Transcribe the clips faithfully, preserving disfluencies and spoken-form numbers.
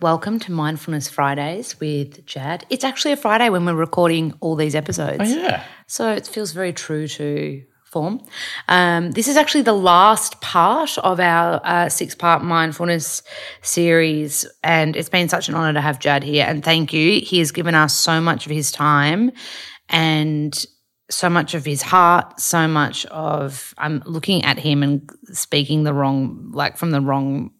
Welcome to Mindfulness Fridays with Jad. It's actually a Friday when we're recording all these episodes. Oh, yeah. So it feels very true to form. Um, this is actually the last part of our uh, six-part mindfulness series, and it's been such an honour to have Jad here, and thank you. He has given us so much of his time and so much of his heart, so much of I'm looking at him and speaking the wrong, like from the wrong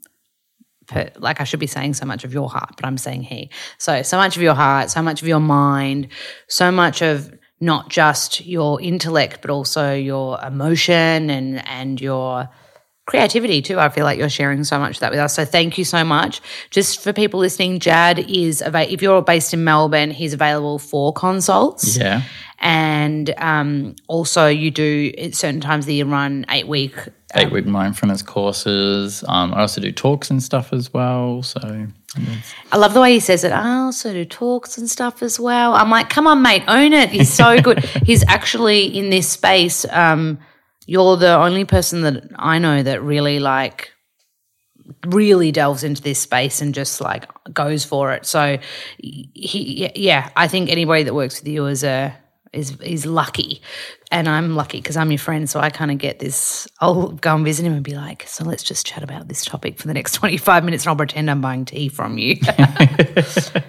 Per, like I should be saying so much of your heart, but I'm saying he. So, so much of your heart, so much of your mind, so much of not just your intellect but also your emotion and, and your creativity too. I feel like you're sharing so much of that with us. So thank you so much. Just for people listening, Jad is, if you're based in Melbourne, he's available for consults. Yeah. And um, also you do, at certain times that you run eight-week Eight week mindfulness courses. Um, I also do talks and stuff as well. So I love the way he says it. I also do talks and stuff as well. I'm like, come on, mate, own it. He's so good. He's actually in this space. Um, you're the only person that I know that really like really delves into this space and just like goes for it. So he, yeah, I think anybody that works with you is a is is lucky. And I'm lucky because I'm your friend, so I kind of get this. I'll go and visit him and be like, so let's just chat about this topic for the next twenty-five minutes and I'll pretend I'm buying tea from you.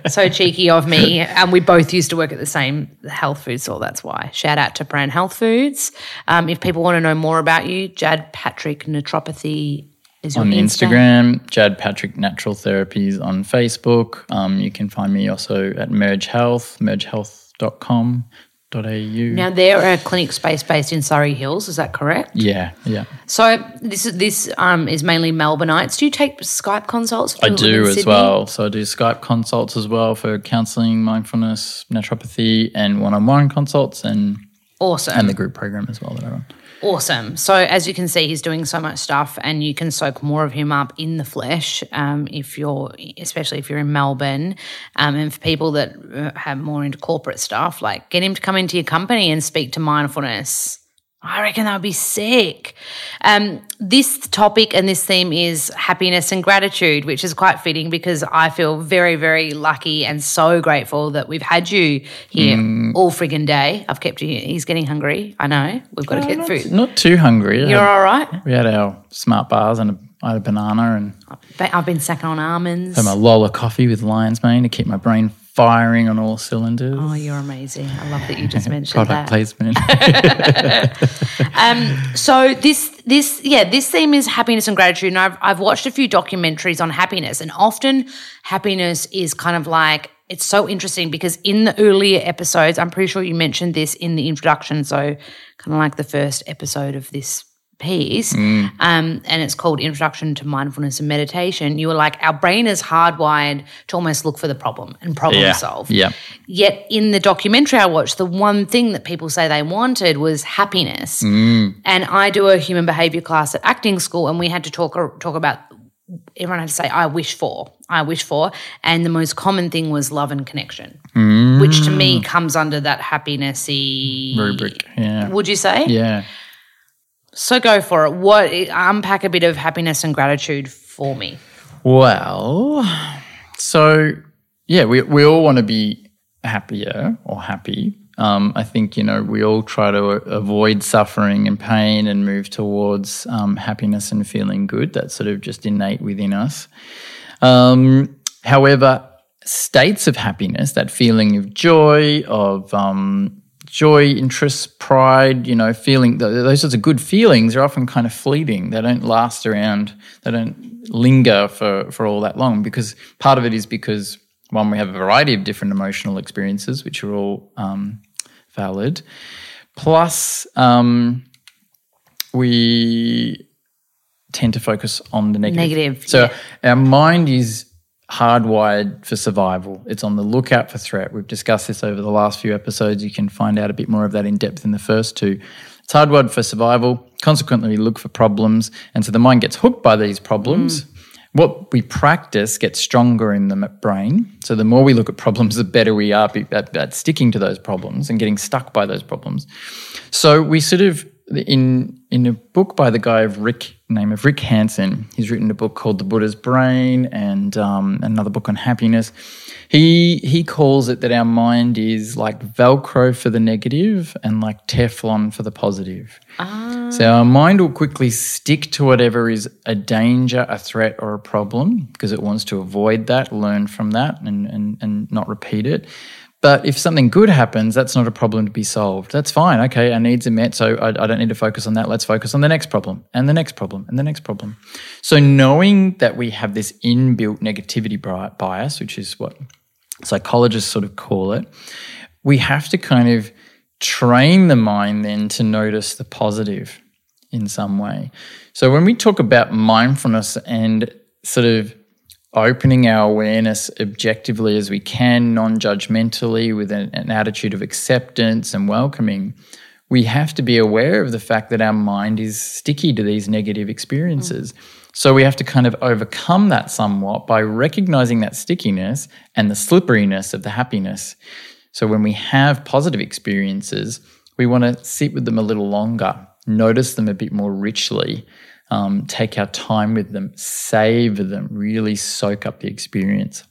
So cheeky of me. And we both used to work at the same health food store, that's why. Shout out to Brand Health Foods. Um, if people want to know more about you, Jad Patrick Naturopathy is your on Instagram. Instagram, Jad Patrick Natural Therapies on Facebook. Um, you can find me also at Merge Health, merge health dot com. Now, they're a clinic space based in Surrey Hills, is that correct? Yeah, yeah. So this is this um, is mainly Melbourneites. Do you take Skype consults? For I do as Sydney? Well. So I do Skype consults as well for counselling, mindfulness, naturopathy and one-on-one consults and awesome. And the group program as well that I run. Awesome. So as you can see, he's doing so much stuff and you can soak more of him up in the flesh um, if you're, especially if you're in Melbourne. Um, and for people that have more into corporate stuff, like get him to come into your company and speak to mindfulness. I reckon that would be sick. Um, this topic and this theme is happiness and gratitude, which is quite fitting because I feel very, very lucky and so grateful that we've had you here mm. all friggin' day. I've kept you. He's getting hungry. I know. We've got no, to get food. Not too hungry. You're all right? We had our smart bars and a, I had a banana and I've been snacking on almonds. Had my Lola coffee with lion's mane to keep my brain firing on all cylinders. Oh, you're amazing. I love that you just mentioned Product that. Product placement. um, so this, this, yeah, this theme is happiness and gratitude, and I've, I've watched a few documentaries on happiness, and often happiness is kind of like, it's so interesting because in the earlier episodes, I'm pretty sure you mentioned this in the introduction, so kind of like the first episode of this piece, mm. um, and it's called Introduction to Mindfulness and Meditation, you were like, our brain is hardwired to almost look for the problem and problem yeah. solve. Yeah. Yet in the documentary I watched, the one thing that people say they wanted was happiness. Mm. And I do a human behaviour class at acting school and we had to talk talk about, everyone had to say, I wish for, I wish for, and the most common thing was love and connection, mm. which to me comes under that happiness-y rubric, yeah. would you say? Yeah. So go for it. What unpack a bit of happiness and gratitude for me. Well, so yeah, we we all want to be happier or happy. Um, I think you know we all try to avoid suffering and pain and move towards um, happiness and feeling good. That's sort of just innate within us. Um, however, states of happiness, that feeling of joy, of um, joy, interest, pride, you know, feeling, those sorts of good feelings are often kind of fleeting. They don't last around, they don't linger for, for all that long because part of it is because, one, we have a variety of different emotional experiences which are all um, valid. Plus, um, we tend to focus on the negative. Negative. So yeah. Our mind is hardwired for survival. It's on the lookout for threat. We've discussed this over the last few episodes. You can find out a bit more of that in depth in the first two. It's hardwired for survival. Consequently, we look for problems. And so the mind gets hooked by these problems. Mm. What we practice gets stronger in the brain. So the more we look at problems, the better we are at, at sticking to those problems and getting stuck by those problems. So we sort of in in a book by the guy of Rick, name of Rick Hanson. He's written a book called The Buddha's Brain and um, another book on happiness. He he calls it that our mind is like Velcro for the negative and like Teflon for the positive. Ah. So our mind will quickly stick to whatever is a danger, a threat or a problem because it wants to avoid that, learn from that and and, and not repeat it. But if something good happens, that's not a problem to be solved. That's fine. Okay, our needs are met, so I, I don't need to focus on that. Let's focus on the next problem and the next problem and the next problem. So knowing that we have this inbuilt negativity bias, which is what psychologists sort of call it, we have to kind of train the mind then to notice the positive in some way. So when we talk about mindfulness and sort of opening our awareness objectively as we can, non-judgmentally, with an, an attitude of acceptance and welcoming, we have to be aware of the fact that our mind is sticky to these negative experiences. Mm. So we have to kind of overcome that somewhat by recognizing that stickiness and the slipperiness of the happiness. So when we have positive experiences, we want to sit with them a little longer, notice them a bit more richly, Um, take our time with them, savor them, really soak up the experience.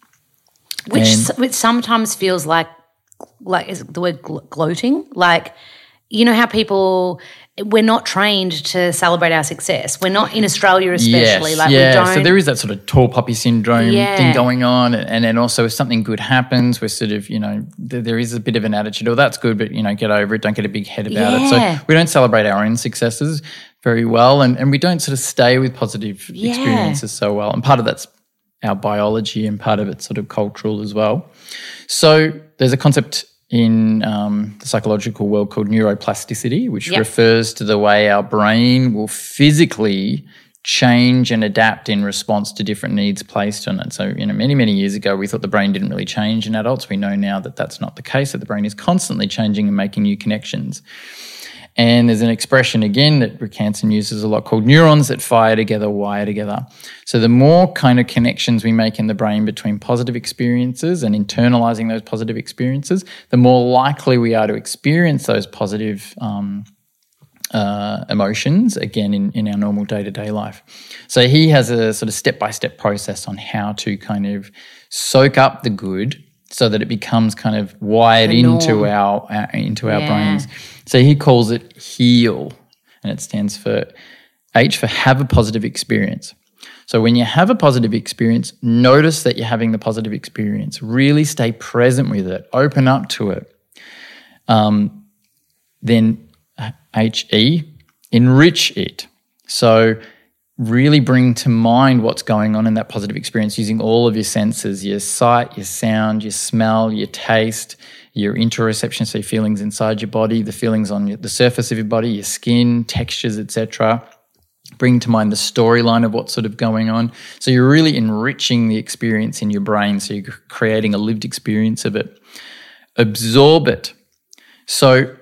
Which, s- which sometimes feels like, like is the word glo- gloating? Like, you know how people, we're not trained to celebrate our success. We're not in Australia especially. Yes, like yeah. We don't, so there is that sort of tall poppy syndrome yeah. thing going on. And then also if something good happens, we're sort of, you know, th- there is a bit of an attitude, oh, that's good, but, you know, get over it, don't get a big head about yeah. it. So we don't celebrate our own successes very well, and, and we don't sort of stay with positive yeah. experiences so well. And part of that's our biology and part of it's sort of cultural as well. So there's a concept in um, the psychological world called neuroplasticity, which yep. refers to the way our brain will physically change and adapt in response to different needs placed on it. So, you know, many, many years ago we thought the brain didn't really change in adults. We know now that that's not the case, that the brain is constantly changing and making new connections. And there's an expression, again, that Rick Hanson uses a lot called neurons that fire together, wire together. So the more kind of connections we make in the brain between positive experiences and internalising those positive experiences, the more likely we are to experience those positive um, uh, emotions, again, in, in our normal day-to-day life. So he has a sort of step-by-step process on how to kind of soak up the good so that it becomes kind of wired into our, our into our yeah. brains. So he calls it HEAL, and it stands for H for have a positive experience. So when you have a positive experience, notice that you're having the positive experience. Really stay present with it. Open up to it. Um, then H E, enrich it. So really bring to mind what's going on in that positive experience using all of your senses, your sight, your sound, your smell, your taste, your interoception, so feelings inside your body, the feelings on the surface of your body, your skin, textures, et cetera. Bring to mind the storyline of what's sort of going on. So you're really enriching the experience in your brain, so you're creating a lived experience of it. Absorb it. So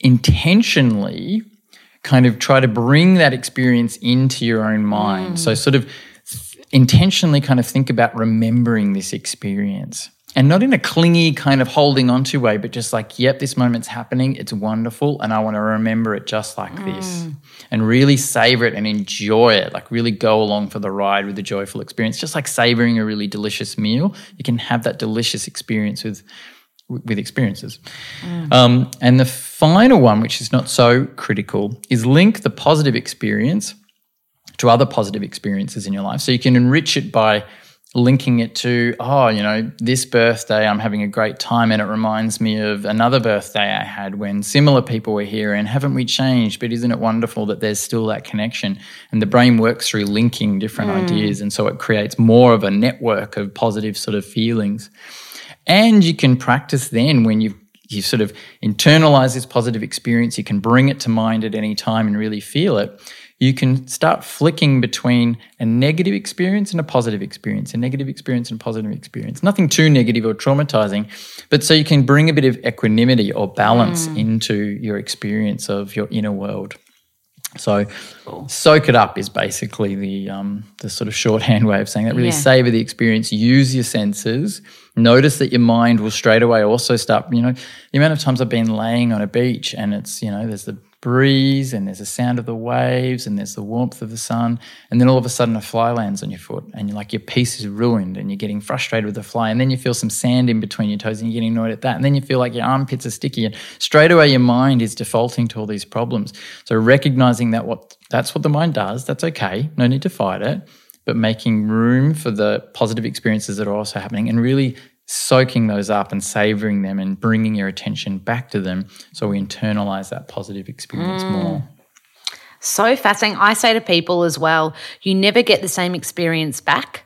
intentionally kind of try to bring that experience into your own mind. Mm. So sort of th- intentionally kind of think about remembering this experience and not in a clingy kind of holding onto way, but just like, yep, this moment's happening, it's wonderful and I want to remember it just like mm. this, and really savor it and enjoy it, like really go along for the ride with the joyful experience, just like savoring a really delicious meal. You can have that delicious experience with with experiences. Mm. Um, and the final one, which is not so critical, is link the positive experience to other positive experiences in your life. So you can enrich it by linking it to, oh, you know, this birthday I'm having a great time and it reminds me of another birthday I had when similar people were here, and haven't we changed, but isn't it wonderful that there's still that connection? And the brain works through linking different mm. ideas, and so it creates more of a network of positive sort of feelings. And you can practice then when you've you sort of internalise this positive experience, you can bring it to mind at any time and really feel it. You can start flicking between a negative experience and a positive experience, a negative experience and a positive experience. Nothing too negative or traumatising, but so you can bring a bit of equanimity or balance mm. into your experience of your inner world. So cool. Soak it up is basically the um, the sort of shorthand way of saying that. Really yeah. savour the experience, use your senses, notice that your mind will straight away also start, you know, the amount of times I've been laying on a beach and it's, you know, there's the breeze and there's a sound of the waves and there's the warmth of the sun, and then all of a sudden a fly lands on your foot and you're like, your peace is ruined, and you're getting frustrated with the fly, and then you feel some sand in between your toes and you're getting annoyed at that, and then you feel like your armpits are sticky, and straight away your mind is defaulting to all these problems. So recognizing that what that's what the mind does, that's okay, no need to fight it, but making room for the positive experiences that are also happening and really soaking those up and savoring them and bringing your attention back to them, so we internalize that positive experience mm. more. So fascinating. I say to people as well, you never get the same experience back.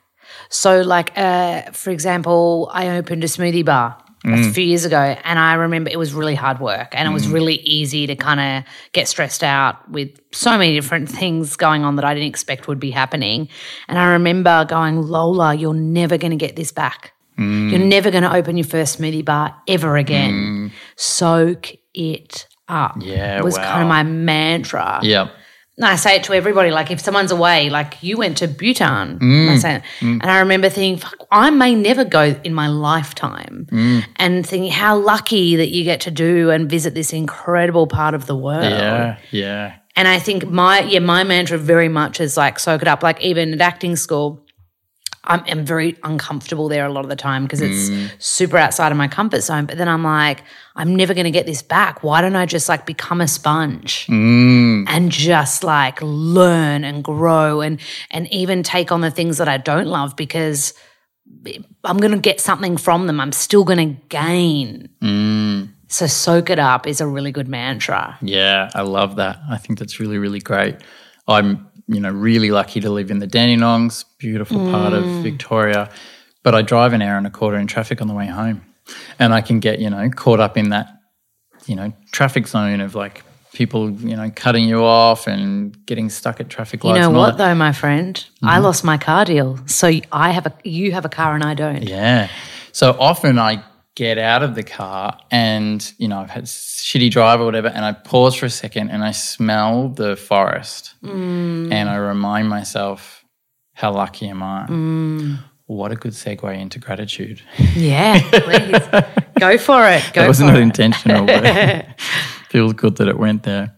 So like, uh, for example, I opened a smoothie bar mm. a few years ago, and I remember it was really hard work, and mm. it was really easy to kind of get stressed out with so many different things going on that I didn't expect would be happening. And I remember going, Lola, you're never going to get this back. Mm. You're never going to open your first smoothie bar ever again. Mm. Soak it up. Yeah, was wow. kind of my mantra. Yeah. And I say it to everybody, like if someone's away, like you went to Bhutan. Mm. I say it. Mm. And I remember thinking, fuck, I may never go in my lifetime, mm. and thinking how lucky that you get to do and visit this incredible part of the world. Yeah, yeah. And I think my yeah my mantra very much is like soak it up. Like even at acting school, I'm, I'm very uncomfortable there a lot of the time because it's mm. super outside of my comfort zone. But then I'm like, I'm never going to get this back. Why don't I just like become a sponge mm. and just like learn and grow and and even take on the things that I don't love, because I'm going to get something from them. I'm still going to gain. Mm. So soak it up is a really good mantra. Yeah, I love that. I think that's really, really great. I'm you know, really lucky to live in the Dandenongs, beautiful mm. part of Victoria, but I drive an hour and a quarter in traffic on the way home, and I can get, you know, caught up in that, you know, traffic zone of like people, you know, cutting you off and getting stuck at traffic lights. You know and all what that. though, my friend? Mm. I lost my car deal, so I have a, you have a car and I don't. Yeah. So often I get out of the car and, you know, I've had shitty drive or whatever, and I pause for a second and I smell the forest mm. and I remind myself, how lucky am I? Mm. What a good segue into gratitude. Yeah, please. Go for it. Go that for it. It was not intentional, but it feels good that it went there.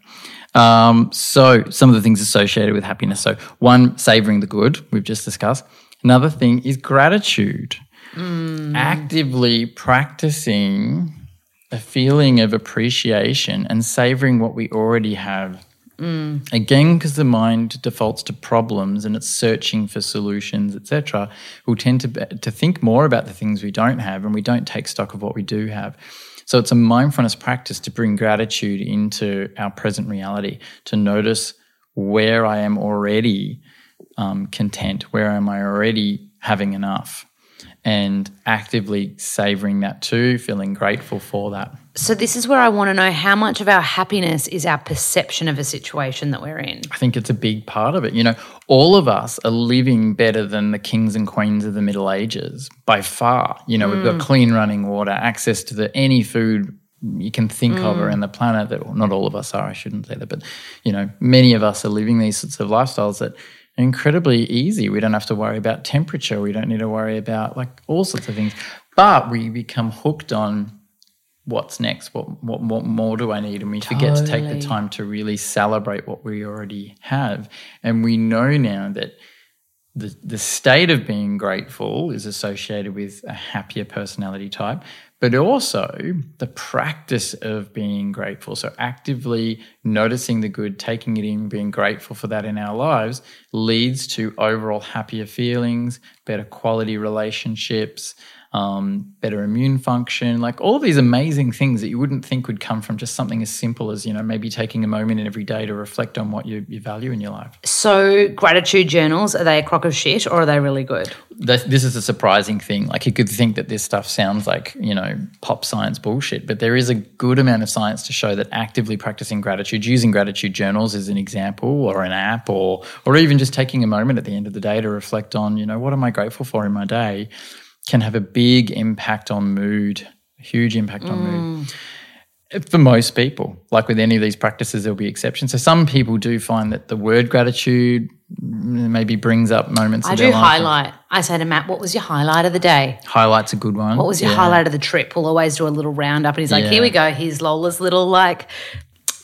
Um, so some of the things associated with happiness. So one, savouring the good, we've just discussed. Another thing is gratitude. Mm. Actively practicing a feeling of appreciation and savouring what we already have. Mm. Again, because the mind defaults to problems and it's searching for solutions, et cetera, we'll tend to, to think more about the things we don't have, and we don't take stock of what we do have. So it's a mindfulness practice to bring gratitude into our present reality, to notice where I am already um, content, where am I already having enough, and actively savouring that too, feeling grateful for that. So this is where I want to know, how much of our happiness is our perception of a situation that we're in? I think it's a big part of it. You know, all of us are living better than the kings and queens of the Middle Ages by far. You know, mm. we've got clean running water, access to the, any food you can think mm. of around the planet. That well, not all of us are, I shouldn't say that, but, you know, many of us are living these sorts of lifestyles that incredibly easy. We don't have to worry about temperature. We don't need to worry about like all sorts of things. But we become hooked on what's next, what what, what more do I need? And we totally. forget to take the time to really celebrate what we already have. And we know now that the the state of being grateful is associated with a happier personality type, but also the practice of being grateful. So actively noticing the good, taking it in, being grateful for that in our lives leads to overall happier feelings, better quality relationships, um, better immune function, like all these amazing things that you wouldn't think would come from just something as simple as, you know, maybe taking a moment every day to reflect on what you, you value in your life. So gratitude journals, are they a crock of shit or are they really good? This, this is a surprising thing. Like you could think that this stuff sounds like, you know, pop science bullshit, but there is a good amount of science to show that actively practicing gratitude, using gratitude journals as an example or an app, or or even just taking a moment at the end of the day to reflect on, you know, what am I grateful for in my day, can have a big impact on mood, a huge impact on mm. mood. For most people, like with any of these practices, there'll be exceptions. So some people do find that the word gratitude maybe brings up moments. I do highlight. I say to Matt, what was your highlight of the day? Highlight's a good one. What was your yeah. highlight of the trip? We'll always do a little roundup, and he's like, yeah. here we go. Here's Lola's little like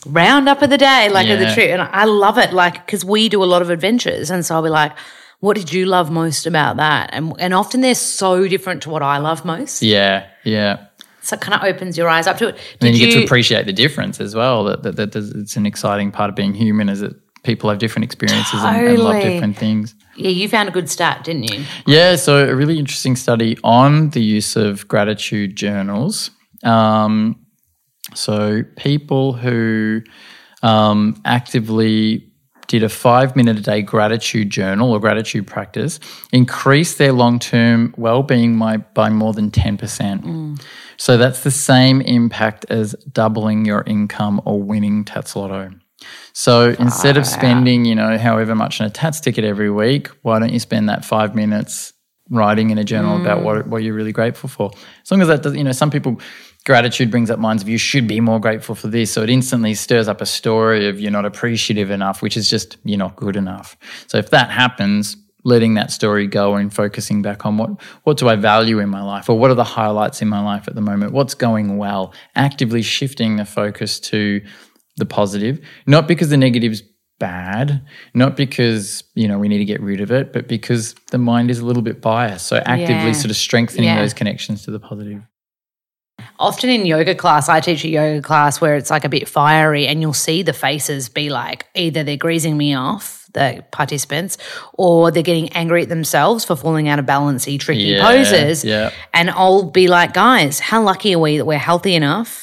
roundup of the day, like, yeah. of the trip. And I love it, like, because we do a lot of adventures. And so I'll be like, what did you love most about that? And and often they're so different to what I love most. Yeah, yeah. So it kind of opens your eyes up to it. Did and then you, you get to appreciate the difference as well. That, that, that does, it's an exciting part of being human, is that people have different experiences totally. and, and love different things. Yeah, you found a good stat, didn't you? Yeah, so a really interesting study on the use of gratitude journals. Um, so people who um, actively did a five-minute-a-day gratitude journal or gratitude practice increased their long-term well-being by, by more than ten percent. Mm. So that's the same impact as doubling your income or winning Tats Lotto. So instead oh, of spending, you know, however much on a Tats ticket every week, why don't you spend that five minutes writing in a journal mm. about what, what you're really grateful for? As long as that doesn't, you know, some people, gratitude brings up minds of you should be more grateful for this. So it instantly stirs up a story of you're not appreciative enough, which is just you're not good enough. So if that happens, letting that story go and focusing back on what, what do I value in my life, or what are the highlights in my life at the moment, what's going well, actively shifting the focus to the positive, not because the negative's bad, not because, you know, we need to get rid of it, but because the mind is a little bit biased. So actively yeah. sort of strengthening yeah. those connections to the positive. Often in yoga class, I teach a yoga class where it's like a bit fiery, and you'll see the faces be like either they're greasing me off, the participants, or they're getting angry at themselves for falling out of balancey, tricky yeah, poses. Yeah. And I'll be like, guys, how lucky are we that we're healthy enough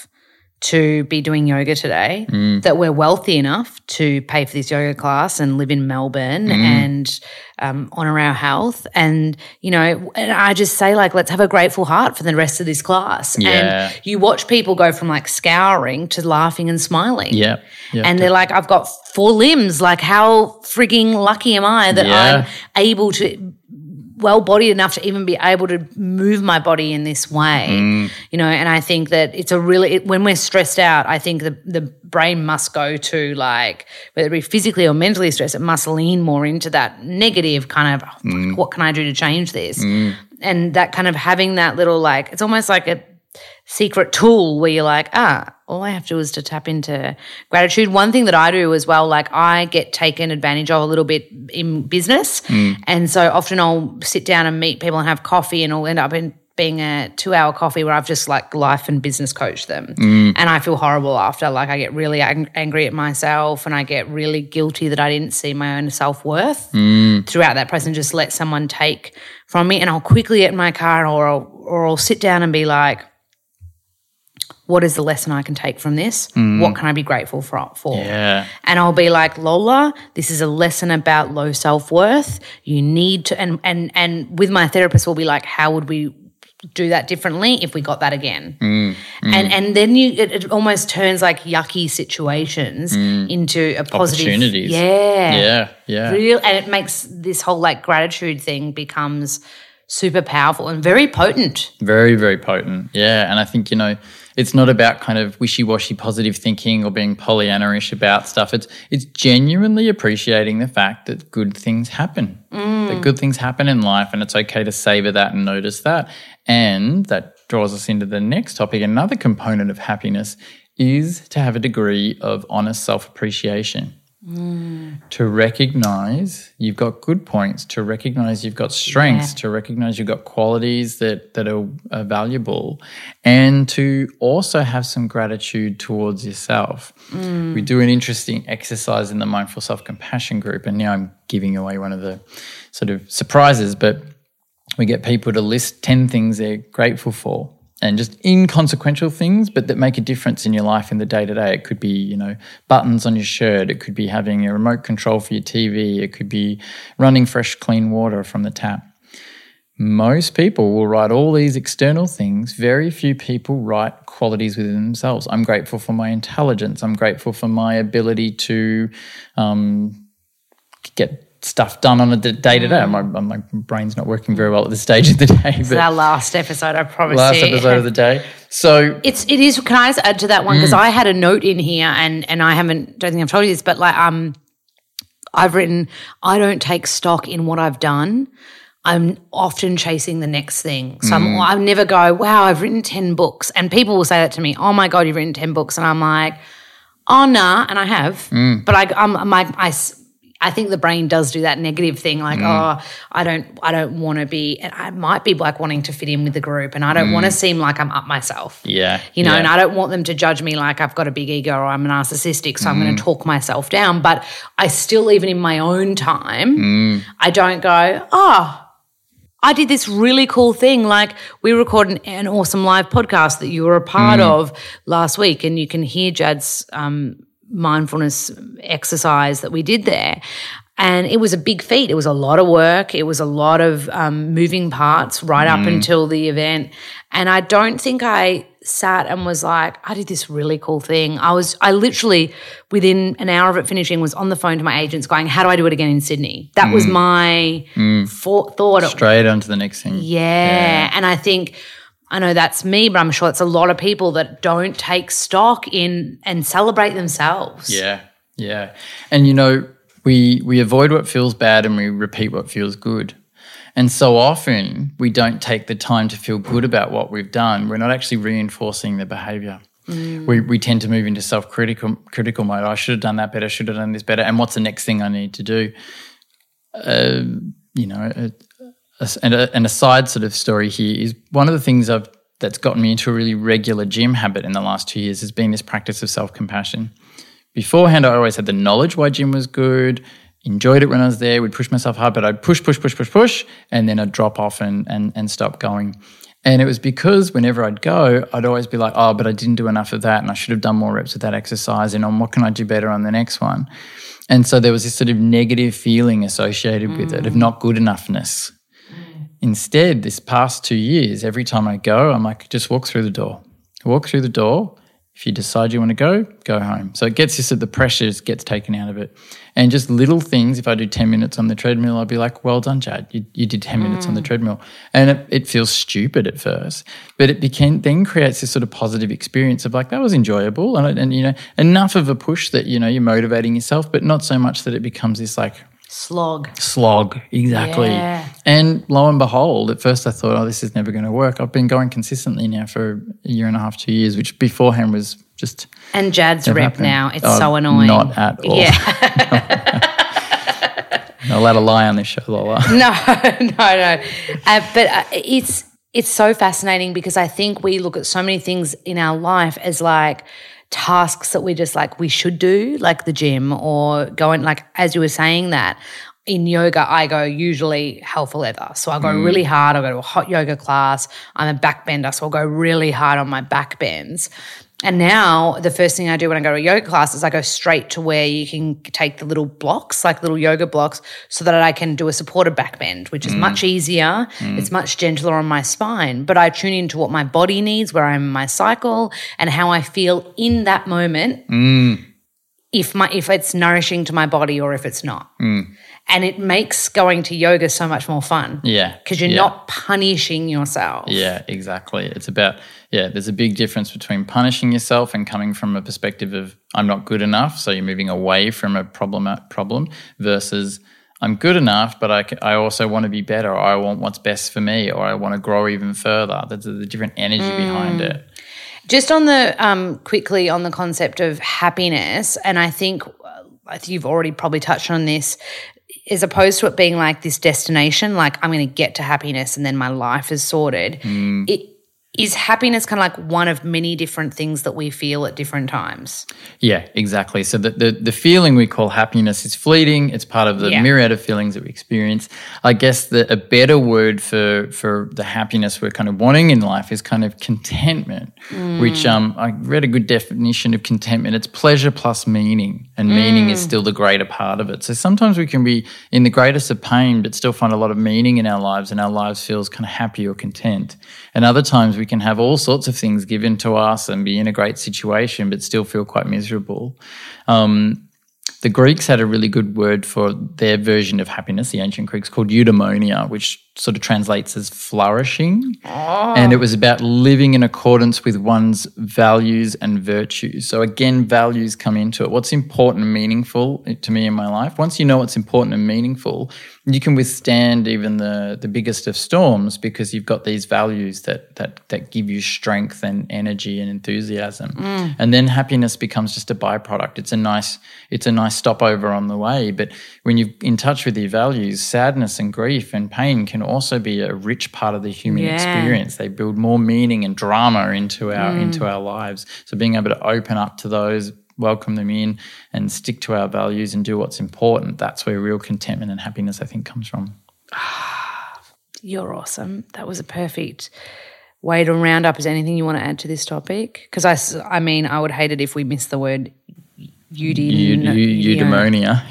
to be doing yoga today, mm. that we're wealthy enough to pay for this yoga class and live in Melbourne mm. and um, honour our health. And, you know, and I just say, like, let's have a grateful heart for the rest of this class. Yeah. And you watch people go from, like, scouring to laughing and smiling. Yeah. Yep. And they're like, I've got four limbs. Like, how frigging lucky am I that yeah. I'm able to – well-bodied enough to even be able to move my body in this way, mm. you know, and I think that it's a really it, – when we're stressed out, I think the, the brain must go to, like, whether it be physically or mentally stressed, it must lean more into that negative kind of oh, mm. what can I do to change this? Mm. And that kind of having that little, like, it's almost like a secret tool where you're like, ah, all I have to do is to tap into gratitude. One thing that I do as well, like, I get taken advantage of a little bit in business, mm. and so often I'll sit down and meet people and have coffee, and I'll end up in being a two-hour coffee where I've just, like, life and business coached them, mm. and I feel horrible after. Like, I get really ang- angry at myself, and I get really guilty that I didn't see my own self-worth mm. throughout that process, and just let someone take from me. And I'll quickly get in my car, or I'll, or I'll sit down and be like, what is the lesson I can take from this? Mm. What can I be grateful for? for? Yeah. And I'll be like, Lola, this is a lesson about low self-worth. You need to, and and and with my therapist we'll be like, how would we do that differently if we got that again? Mm. Mm. And and then you it, it almost turns, like, yucky situations mm. into a positive. Opportunities. Yeah. Yeah, yeah. Real, and it makes this whole, like, gratitude thing becomes super powerful and very potent. Very, very potent, yeah. And I think, you know, it's not about kind of wishy-washy positive thinking or being Pollyanna-ish about stuff. It's it's genuinely appreciating the fact that good things happen, mm. that good things happen in life, and it's okay to savour that and notice that. And that draws us into the next topic. Another component of happiness is to have a degree of honest self-appreciation. Mm. To recognise you've got good points, to recognise you've got strengths, yeah. to recognise you've got qualities that, that are, are valuable, and to also have some gratitude towards yourself. Mm. We do an interesting exercise in the Mindful Self-Compassion group, and now I'm giving away one of the sort of surprises, but we get people to list ten things they're grateful for. And just inconsequential things, but that make a difference in your life in the day-to-day. It could be, you know, buttons on your shirt. It could be having a remote control for your T V. It could be running fresh, clean water from the tap. Most people will write all these external things. Very few people write qualities within themselves. I'm grateful for my intelligence. I'm grateful for my ability to um, get stuff done on a day-to-day. My, my brain's not working very well at this stage of the day. It's our last episode, I promise last you. Last episode of the day. So it's it is. Can I just add to that one? Because mm. I had a note in here, and and I haven't. Don't think I've told you this, but like um, I've written, I don't take stock in what I've done. I'm often chasing the next thing. So mm. I never go, wow, I've written ten books, and people will say that to me. Oh my God, you've written ten books, and I'm like, honour, and I have, mm. but I, I'm, my, I, I think the brain does do that negative thing, like, mm. oh, I don't, I don't want to be, and I might be like wanting to fit in with the group, and I don't mm. want to seem like I'm up myself. Yeah, you know, yeah. and I don't want them to judge me like I've got a big ego or I'm narcissistic, so mm. I'm going to talk myself down. But I still, even in my own time, mm. I don't go, oh, I did this really cool thing. Like, we recorded an, an awesome live podcast that you were a part mm. of last week, and you can hear Jad's um, mindfulness exercise that we did there. And it was a big feat. It was a lot of work. It was a lot of um, moving parts right mm. up until the event. And I don't think I sat and was like, I did this really cool thing. I was, I literally within an hour of it finishing was on the phone to my agents going, how do I do it again in Sydney? That mm. was my mm. for- thought. Straight on to the next thing. Yeah. yeah. And I think, I know that's me, but I'm sure it's a lot of people that don't take stock in and celebrate themselves. Yeah, yeah. And, you know, We we avoid what feels bad and we repeat what feels good. And so often we don't take the time to feel good about what we've done. We're not actually reinforcing the behaviour. Mm. We we tend to move into self-critical critical mode. I should have done that better, should have done this better, and what's the next thing I need to do? Uh, you know, a, a, and, a, and a side sort of story here is one of the things I've that's gotten me into a really regular gym habit in the last two years has been this practice of self-compassion. Beforehand, I always had the knowledge why gym was good, enjoyed it when I was there, would push myself hard, but I'd push, push, push, push, push, and then I'd drop off and and and stop going. And it was because whenever I'd go, I'd always be like, oh, but I didn't do enough of that and I should have done more reps of that exercise, and on what can I do better on the next one? And so there was this sort of negative feeling associated mm. with it of not good enoughness. Mm. Instead, this past two years, every time I go, I'm like, just walk through the door. Walk through the door. If you decide you want to go, go home. So it gets you so the pressure gets taken out of it. And just little things, if I do ten minutes on the treadmill, I'll be like, well done, Jad, you, you did ten mm. minutes on the treadmill. And it, it feels stupid at first, but it became, then creates this sort of positive experience of like, that was enjoyable. And, and, you know, enough of a push that, you know, you're motivating yourself, but not so much that it becomes this like, Slog. Slog, exactly. Yeah. And lo and behold, at first I thought, oh, this is never going to work. I've been going consistently now for a year and a half, two years, which beforehand was just... And Jad's rep happened. Now. It's oh, so annoying. Not at all. Yeah. Not allowed to lie on this show, Lola. No, no, no. Uh, but uh, it's it's so fascinating because I think we look at so many things in our life as like... tasks that we just like we should do, like the gym or going, like as you were saying that, in yoga I go usually hell for leather. So I go mm. really hard. I go to a hot yoga class. I'm a backbender, so I'll go really hard on my back bends. And now the first thing I do when I go to a yoga class is I go straight to where you can take the little blocks, like little yoga blocks, so that I can do a supported back bend, which is mm. much easier. Mm. It's much gentler on my spine. But I tune into what my body needs, where I'm in my cycle, and how I feel in that moment mm. if my if it's nourishing to my body or if it's not. Mm. And it makes going to yoga so much more fun. Yeah. Because you're yeah. not punishing yourself. Yeah, exactly. It's about, yeah, there's a big difference between punishing yourself and coming from a perspective of I'm not good enough, so you're moving away from a problem problem versus I'm good enough, but I, I also want to be better, or I want what's best for me, or I want to grow even further. There's a different energy mm. behind it. Just on the um, quickly on the concept of happiness, and I think, I think you've already probably touched on this, as opposed to it being like this destination, like I'm going to get to happiness and then my life is sorted, mm. it, is happiness kind of like one of many different things that we feel at different times? Yeah, exactly. So the the, the feeling we call happiness is fleeting. It's part of the yeah. myriad of feelings that we experience. I guess the, a better word for for the happiness we're kind of wanting in life is kind of contentment, mm. which um, I read a good definition of contentment. It's pleasure plus meaning, and mm. meaning is still the greater part of it. So sometimes we can be in the greatest of pain but still find a lot of meaning in our lives, and our lives feels kind of happy or content. And other times we can have all sorts of things given to us and be in a great situation but still feel quite miserable. Um, the Greeks had a really good word for their version of happiness, the ancient Greeks, called eudaimonia, which sort of translates as flourishing. Oh. And it was about living in accordance with one's values and virtues. So again, values come into it. What's important and meaningful to me in my life? Once you know what's important and meaningful, you can withstand even the, the biggest of storms because you've got these values that that that give you strength and energy and enthusiasm. Mm. And then happiness becomes just a byproduct. It's a nice it's a nice stopover on the way. But when you're in touch with your values, sadness and grief and pain can also be a rich part of the human yeah. experience. They build more meaning and drama into our mm. into our lives. So being able to open up to those, welcome them in, and stick to our values and do what's important, that's where real contentment and happiness, I think, comes from. You're awesome. That was a perfect way to round up. Is there anything you want to add to this topic? Because, I, I mean, I would hate it if we missed the word eudaimonia.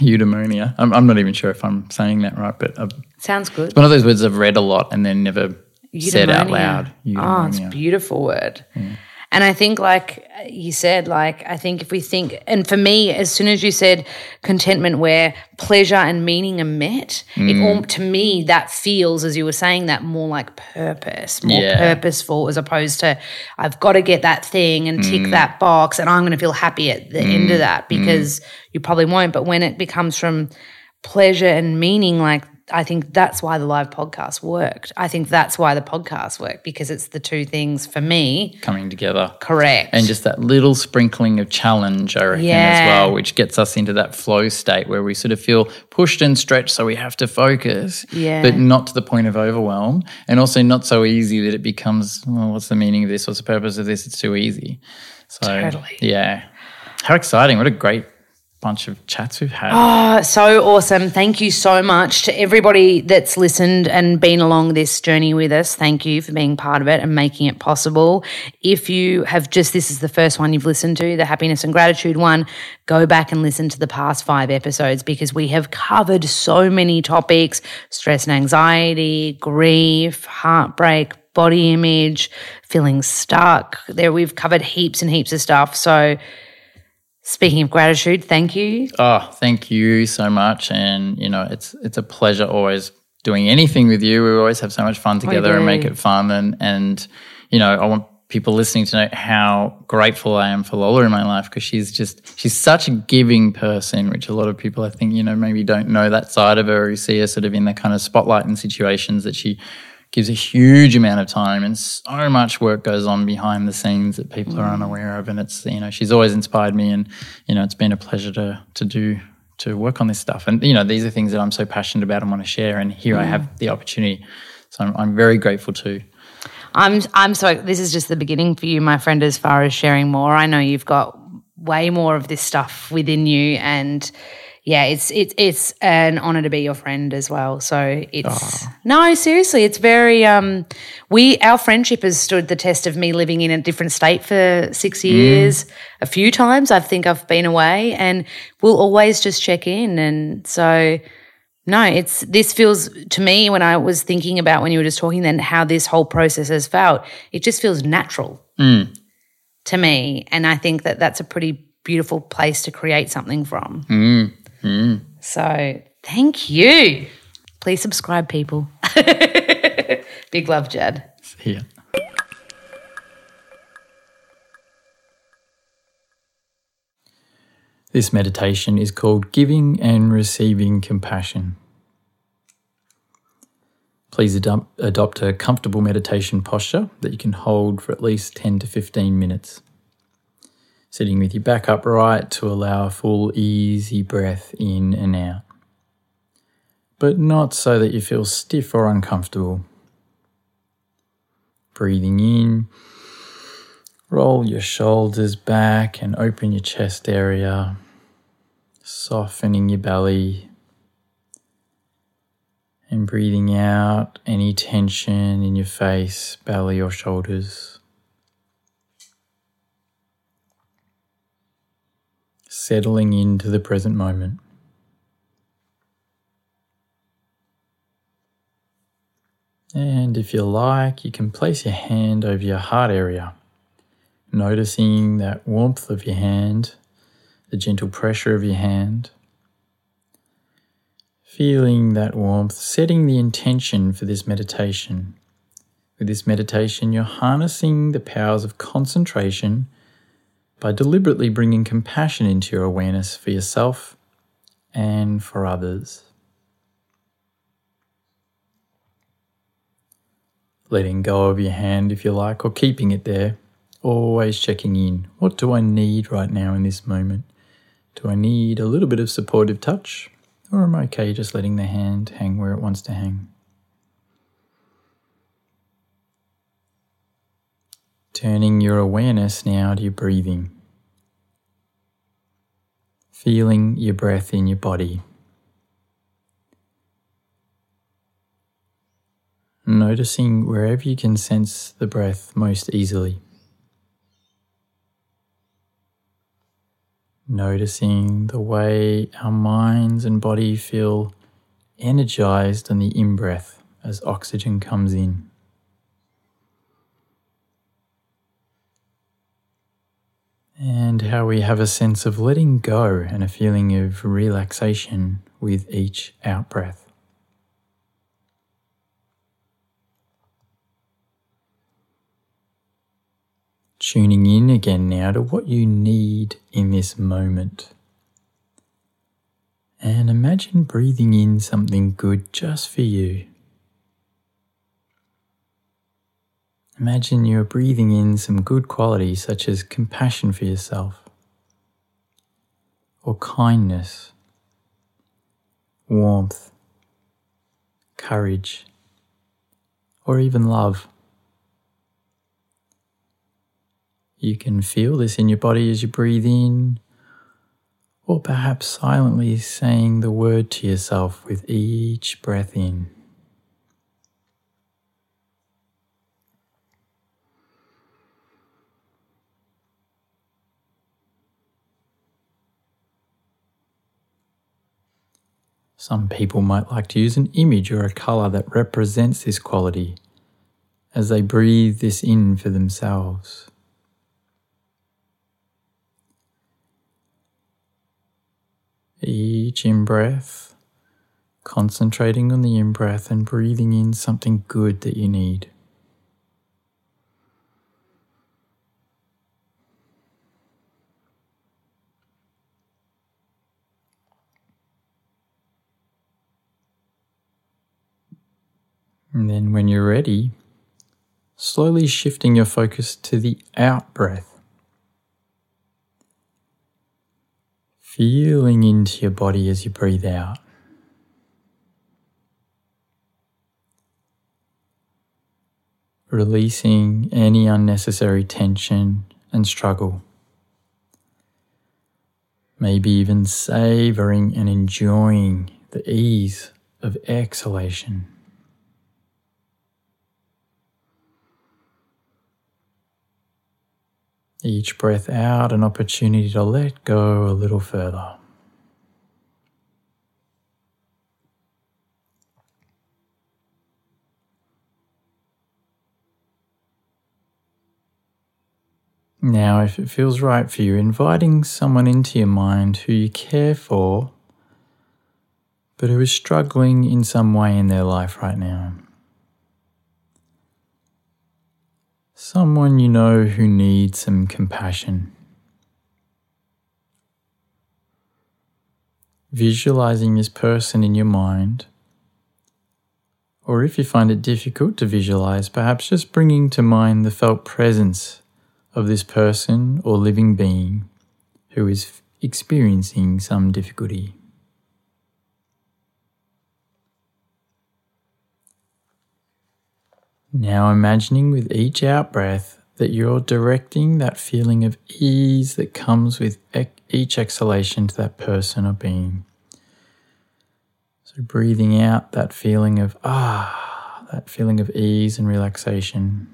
Eudaimonia. I'm, I'm not even sure if I'm saying that right, but I've, sounds good. It's one of those words I've read a lot and then never eudaimonia. Said out loud. Eudaimonia. Oh, it's a beautiful word. Yeah. And I think, like you said, like I think if we think, and for me, as soon as you said contentment where pleasure and meaning are met, mm. it all, to me that feels, as you were saying that, more like purpose, more yeah. purposeful, as opposed to I've got to get that thing and tick mm. that box and I'm going to feel happy at the mm. end of that, because mm. you probably won't. But when it becomes from pleasure and meaning, like, I think that's why the live podcast worked. I think that's why the podcast worked, because it's the two things for me coming together. Correct. And just that little sprinkling of challenge, I reckon, yeah. as well, which gets us into that flow state where we sort of feel pushed and stretched, so we have to focus, yeah. but not to the point of overwhelm, and also not so easy that it becomes, oh, what's the meaning of this? What's the purpose of this? It's too easy. So, totally. Yeah. How exciting. What a great bunch of chats we've had. Oh, so awesome. Thank you so much to everybody that's listened and been along this journey with us. Thank you for being part of it and making it possible. If you have just, this is the first one you've listened to, the happiness and gratitude one, go back and listen to the past five episodes, because we have covered so many topics: stress and anxiety, grief, heartbreak, body image, feeling stuck. There, we've covered heaps and heaps of stuff. So, speaking of gratitude, thank you. Oh, thank you so much. And, you know, it's it's a pleasure always doing anything with you. We always have so much fun together and make it fun. And, and, you know, I want people listening to know how grateful I am for Lola in my life, because she's just, she's such a giving person, which a lot of people, I think, you know, maybe don't know that side of her, or see her sort of in the kind of spotlight and situations that she gives a huge amount of time, and so much work goes on behind the scenes that people are unaware of. And it's, you know, she's always inspired me, and, you know, it's been a pleasure to to do, to work on this stuff. And, you know, these are things that I'm so passionate about and want to share, and here yeah. I have the opportunity. So I'm, I'm very grateful too. I'm, I'm so, this is just the beginning for you, my friend, as far as sharing more. I know you've got way more of this stuff within you, and yeah, it's it's it's an honour to be your friend as well. So it's oh. no, seriously, it's very um, we our friendship has stood the test of me living in a different state for six years. Mm. A few times I think I've been away, and we'll always just check in. And so no, it's this feels to me, when I was thinking about when you were just talking then how this whole process has felt, it just feels natural mm. to me, and I think that that's a pretty beautiful place to create something from. Mm. Mm. So thank you. Please subscribe, people. Big love, Jad. See ya. This meditation is called Giving and Receiving Compassion. Please ad- adopt a comfortable meditation posture that you can hold for at least ten to fifteen minutes. Sitting with your back upright to allow a full, easy breath in and out, but not so that you feel stiff or uncomfortable. Breathing in, roll your shoulders back and open your chest area, softening your belly, and breathing out any tension in your face, belly or shoulders. Settling into the present moment. And if you like, you can place your hand over your heart area, noticing that warmth of your hand, the gentle pressure of your hand, Feeling that warmth, setting the intention for this meditation. With this meditation, you're harnessing the powers of concentration by deliberately bringing compassion into your awareness for yourself and for others. Letting go of your hand if you like, or keeping it there. Always checking in. What do I need right now in this moment? Do I need a little bit of supportive touch? Or am I okay just letting the hand hang where it wants to hang? Turning your awareness now to your breathing. Feeling your breath in your body. Noticing wherever you can sense the breath most easily. Noticing the way our minds and body feel energized on the in-breath as oxygen comes in. And how we have a sense of letting go and a feeling of relaxation with each out-breath. Tuning in again now to what you need in this moment. And imagine breathing in something good just for you. Imagine you're breathing in some good qualities such as compassion for yourself, or kindness, warmth, courage, or even love. You can feel this in your body as you breathe in, or perhaps silently saying the word to yourself with each breath in. Some people might like to use an image or a colour that represents this quality as they breathe this in for themselves. Each in-breath, concentrating on the in-breath and breathing in something good that you need. And then when you're ready, slowly shifting your focus to the out-breath. Feeling into your body as you breathe out. Releasing any unnecessary tension and struggle. Maybe even savouring and enjoying the ease of exhalation. Each breath out, an opportunity to let go a little further. Now, if it feels right for you, inviting someone into your mind who you care for, but who is struggling in some way in their life right now. Someone you know who needs some compassion. Visualizing this person in your mind, or if you find it difficult to visualize, perhaps just bringing to mind the felt presence of this person or living being who is experiencing some difficulty. Now imagining with each out-breath that you're directing that feeling of ease that comes with each exhalation to that person or being. So breathing out that feeling of ah, that feeling of ease and relaxation.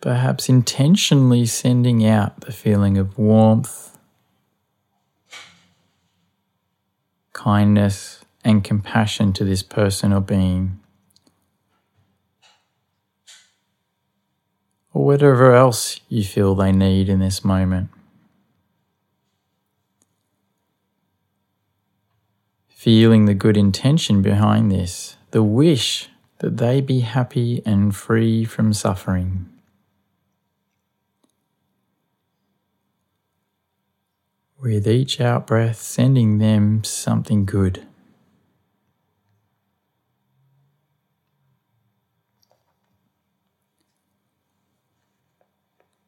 Perhaps intentionally sending out the feeling of warmth, kindness, and compassion to this person or being, or whatever else you feel they need in this moment. feeling the good intention behind this, the wish that they be happy and free from suffering. With each out-breath, sending them something good.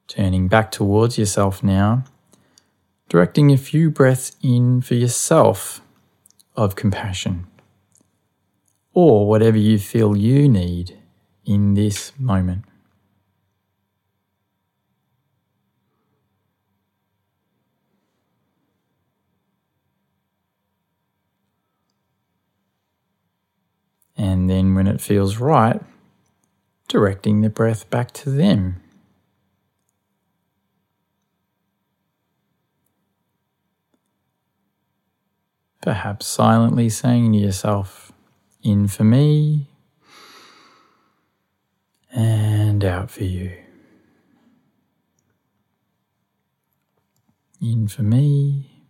Turning back towards yourself now, directing a few breaths in for yourself of compassion, or whatever you feel you need in this moment. And then when it feels right, directing the breath back to them. Perhaps silently saying to yourself, in for me and out for you. In for me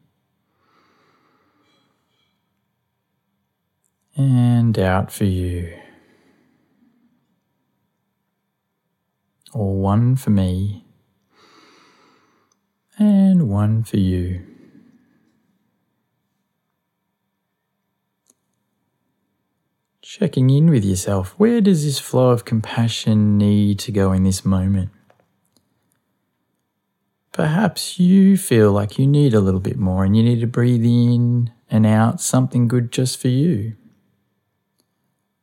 and out for you. Or one for me and one for you. Checking in with yourself, where does this flow of compassion need to go in this moment? Perhaps you feel like you need a little bit more and you need to breathe in and out something good just for you.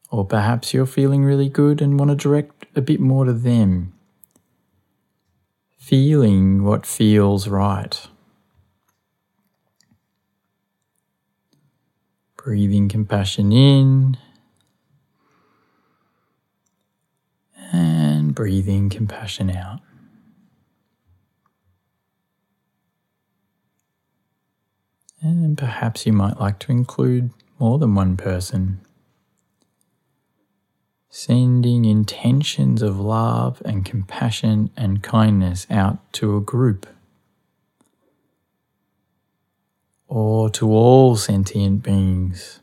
Or perhaps you're feeling really good and want to direct a bit more to them. Feeling what feels right. Breathing compassion in. And breathing compassion out. And perhaps you might like to include more than one person. Sending intentions of love and compassion and kindness out to a group. Or to all sentient beings.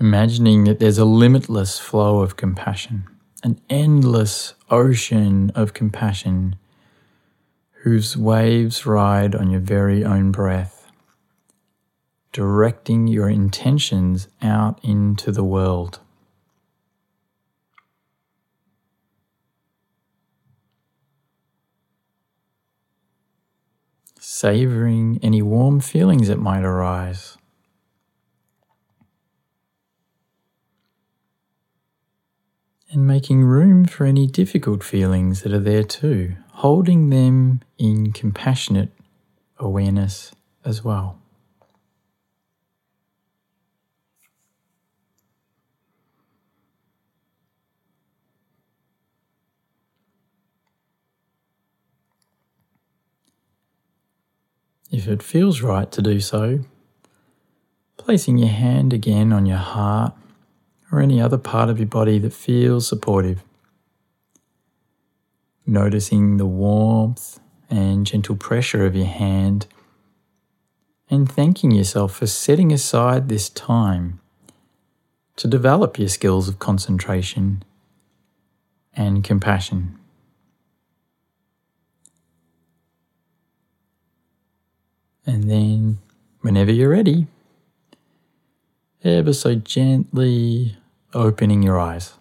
Imagining that there's a limitless flow of compassion, an endless ocean of compassion whose waves ride on your very own breath, directing your intentions out into the world. Savoring any warm feelings that might arise. And making room for any difficult feelings that are there too, holding them in compassionate awareness as well. If it feels right to do so, placing your hand again on your heart, or any other part of your body that feels supportive. Noticing the warmth and gentle pressure of your hand and thanking yourself for setting aside this time to develop your skills of concentration and compassion. And then, whenever you're ready, ever so gently opening your eyes.